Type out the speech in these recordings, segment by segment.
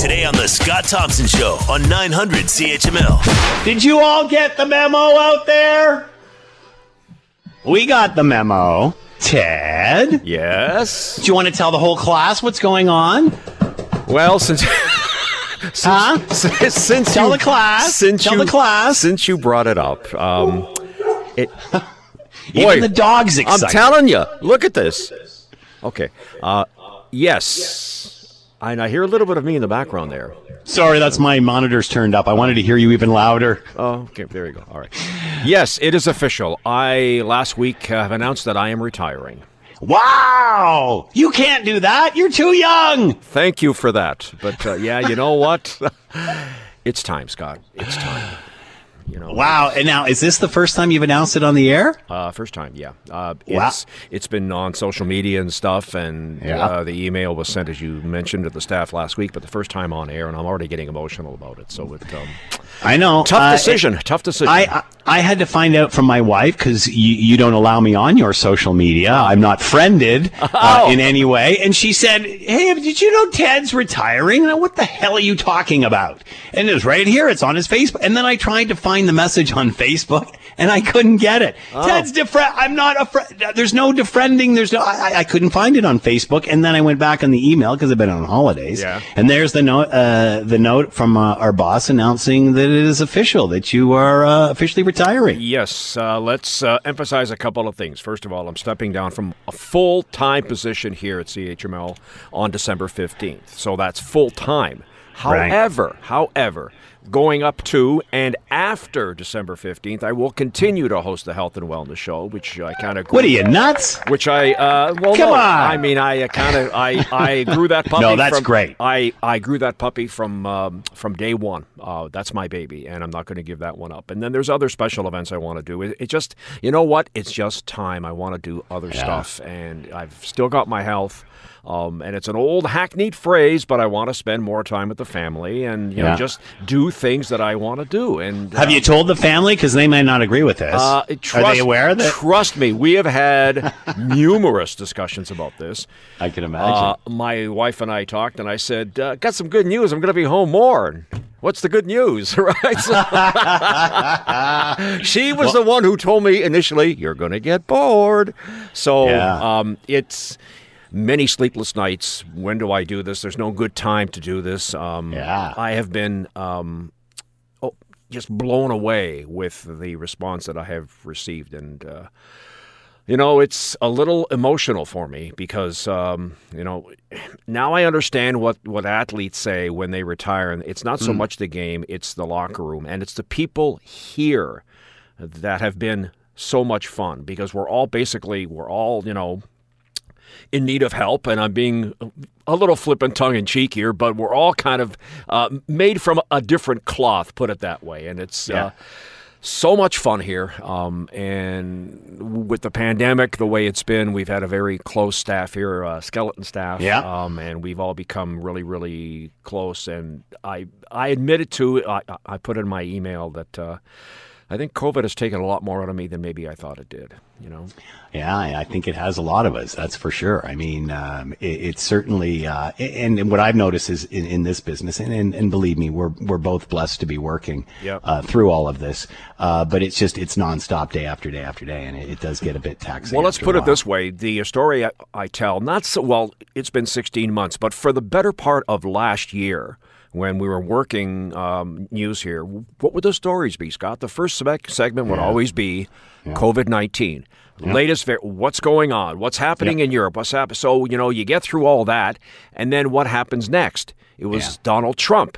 Today on the Scott Thompson Show on 900 CHML. Did you all get the memo out there? We got the memo. Ted? Yes? Do you want to tell the whole class what's going on? Well, Since you brought it up, even the dog's excited. I'm telling you, look at this. Okay. Yes. And I hear a little bit of me in the background there. Sorry, that's my monitor's turned up. I wanted to hear you even louder. Oh, okay. There you go. All right. Yes, it is official. I, last week, have announced that I am retiring. Wow! You can't do that. You're too young. Thank you for that. But yeah, you know what? It's time, Scott. It's time. You know. Wow! And now, is this the first time you've announced it on the air? First time, yeah. Wow. It's been on social media and stuff, and the email was sent, as you mentioned, to the staff last week. But the first time on air, and I'm already getting emotional about it. So it. I know. Tough decision. I had to find out from my wife because you don't allow me on your social media. I'm not friended in any way. And she said, hey, did you know Ted's retiring? Now, what the hell are you talking about? And it was right here. It's on his Facebook. And then I tried to find the message on Facebook and I couldn't get it. Oh. Ted's defriend. I'm not a friend. There's no defriending. I couldn't find it on Facebook. And then I went back on the email because I've been on holidays. Yeah. And there's the note from our boss announcing that it is official, that you are officially retiring. Yes. Let's emphasize a couple of things. First of all, I'm stepping down from a full-time position here at CHML on December 15th. So that's full-time. However, going up to and after December 15th, I will continue to host the Health and Wellness Show, which I kind of grew. What are you, nuts? Which I, well, come no, on. I mean, I kind of, I grew that puppy. No, that's great. I grew that puppy from day one. That's my baby, and I'm not going to give that one up. And then there's other special events I want to do. It just, you know what? It's just time. I want to do other stuff, and I've still got my health. And it's an old hackneyed phrase, but I want to spend more time with the family and you know, just do things that I want to do. And have you told the family? Because they may not agree with this. Are they aware of that? Trust me, we have had numerous discussions about this. I can imagine. My wife and I talked, and I said, got some good news. I'm going to be home more. What's the good news, right? She was the one who told me initially, you're going to get bored. So it's... many sleepless nights. When do I do this? There's no good time to do this. I have been just blown away with the response that I have received. And, you know, it's a little emotional for me because, you know, now I understand what athletes say when they retire. And it's not so much the game, it's the locker room. And it's the people here that have been so much fun because we're all, you know, in need of help, and I'm being a little flippant tongue-in-cheek here, but we're all kind of made from a different cloth, put it that way, and it's so much fun here, and with the pandemic, the way it's been, we've had a very close staff here, skeleton staff, and we've all become really, really close, and I admit it too, I put in my email that I think COVID has taken a lot more out of me than maybe I thought it did, you know? Yeah, I think it has a lot of us, that's for sure. I mean, it certainly, and what I've noticed is in this business, and believe me, we're both blessed to be working through all of this, but it's just, it's nonstop day after day after day, and it does get a bit taxing. Well, let's put it this way. The story I tell, it's been 16 months, but for the better part of last year, when we were working news here, what would those stories be, Scott? The first segment would always be COVID-19. Yep. Latest, what's going on? What's happening in Europe? What's happening? So, you know, you get through all that, and then what happens next? It was Donald Trump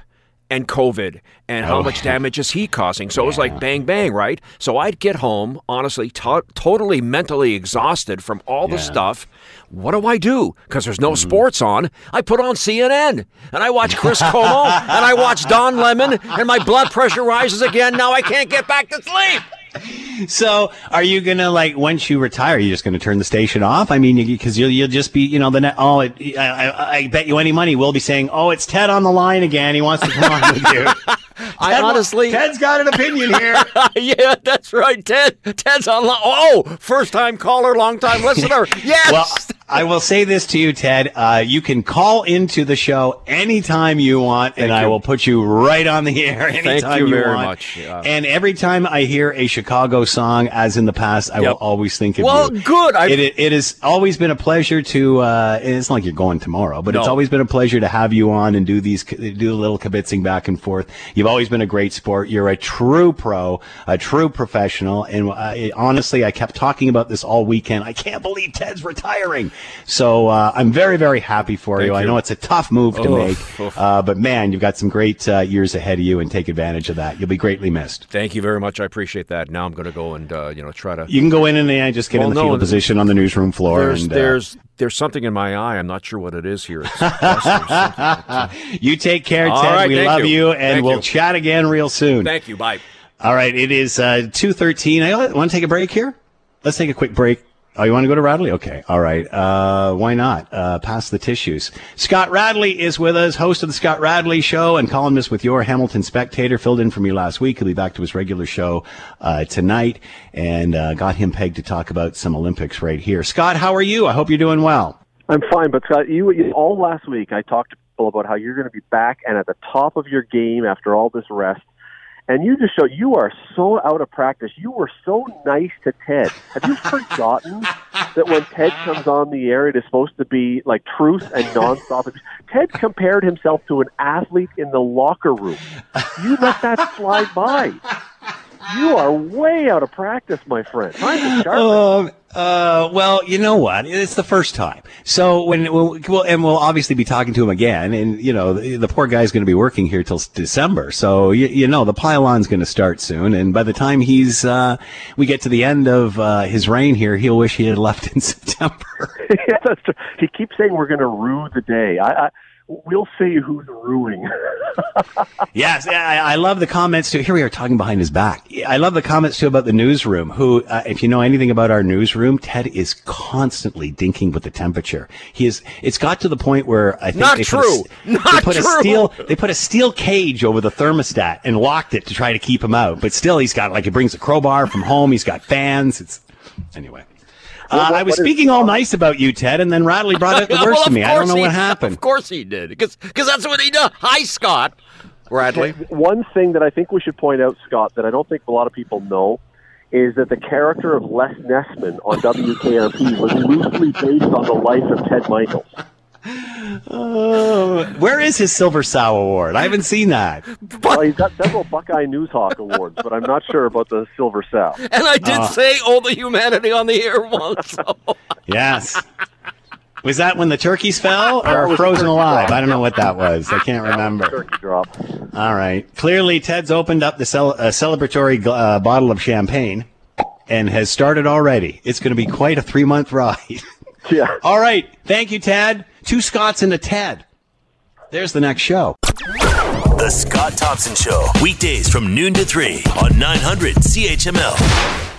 and COVID and how much damage is he causing. So it was like bang, bang, right? So I'd get home, honestly, totally mentally exhausted from all the stuff. What do? Because there's no sports on. I put on CNN, and I watch Chris Cuomo, and I watch Don Lemon, and my blood pressure rises again. Now I can't get back to sleep. So are you going to, like, once you retire, are you just going to turn the station off? I mean, because you'll just be, you know, I bet you any money we'll be saying, oh, it's Ted on the line again. He wants to come on with you. Ted's got an opinion here. Yeah, that's right. Ted's on. First time caller, long time listener. Yes. Well, I will say this to you, Ted. You can call into the show anytime you want, and I will put you right on the air anytime you want. Thank you very much. Yeah. And every time I hear a Chicago song, as in the past, I will always think of you. Well, good. It has always been a pleasure to, it's not like you're going tomorrow, but it's always been a pleasure to have you on and do a little kibitzing back and forth. You've always been a great sport. You're a true pro, a true professional. And honestly, I kept talking about this all weekend. I can't believe Ted's retiring. So I'm very, very happy for you. I know it's a tough move to make, but man, you've got some great years ahead of you, and take advantage of that. You'll be greatly missed. Thank you very much. I appreciate that. Now I'm going to go and try to. You can go in and just get in the field position on the newsroom floor. There's something in my eye. I'm not sure what it is here. You take care, Ted. Right, we love you, and we'll chat again real soon. Thank you. Bye. All right. It is 2:13. I want to take a break here. Let's take a quick break. Oh, you want to go to Radley? Okay. All right. Why not? Pass the tissues. Scott Radley is with us, host of the Scott Radley Show and columnist with your Hamilton Spectator. Filled in for me last week. He'll be back to his regular show tonight, and got him pegged to talk about some Olympics right here. Scott, how are you? I hope you're doing well. I'm fine, but Scott, you all last week I talked to people about how you're going to be back and at the top of your game after all this rest. And you just you are so out of practice. You were so nice to Ted. Have you forgotten that when Ted comes on the air, it is supposed to be like truth and nonstop? Ted compared himself to an athlete in the locker room. You let that slide by. You are way out of practice, my friend. Mine's sharp. Well, you know what? It's the first time. So we'll obviously be talking to him again, and the poor guy's going to be working here till December. So the pylon's going to start soon, and by the time he's we get to the end of his reign here, he'll wish he had left in September. Yeah, that's true. He keeps saying we're going to rue the day. We'll see who's ruining. Yes, I love the comments, too. Here we are talking behind his back. I love the comments, too, about the newsroom, who, if you know anything about our newsroom, Ted is constantly dinking with the temperature. It's got to the point where I think they put a steel cage over the thermostat and locked it to try to keep him out. But still, he's got, he brings a crowbar from home. He's got fans. Anyway. I was speaking all nice about you, Ted, and then Radley brought out the worst of me. I don't know what happened. Of course he did, because that's what he does. Hi, Scott. Radley. One thing that I think we should point out, Scott, that I don't think a lot of people know, is that the character of Les Nesman on WKRP was loosely based on the life of Ted Michaels. Where is his Silver Sow Award? I haven't seen that. Well, he's got several Buckeye News Hawk awards, but I'm not sure about the Silver Sow. And I did say all the humanity on the air once. Yes. Was that when the turkeys fell or frozen alive? Drop. I don't know what that was. I can't remember. Turkey drop. All right. Clearly, Ted's opened up the celebratory bottle of champagne and has started already. It's going to be quite a 3-month ride. Yeah. All right. Thank you, Ted. 2 Scots and a Ted. There's the next show. The Scott Thompson Show. Weekdays from noon to 3 on 900 CHML.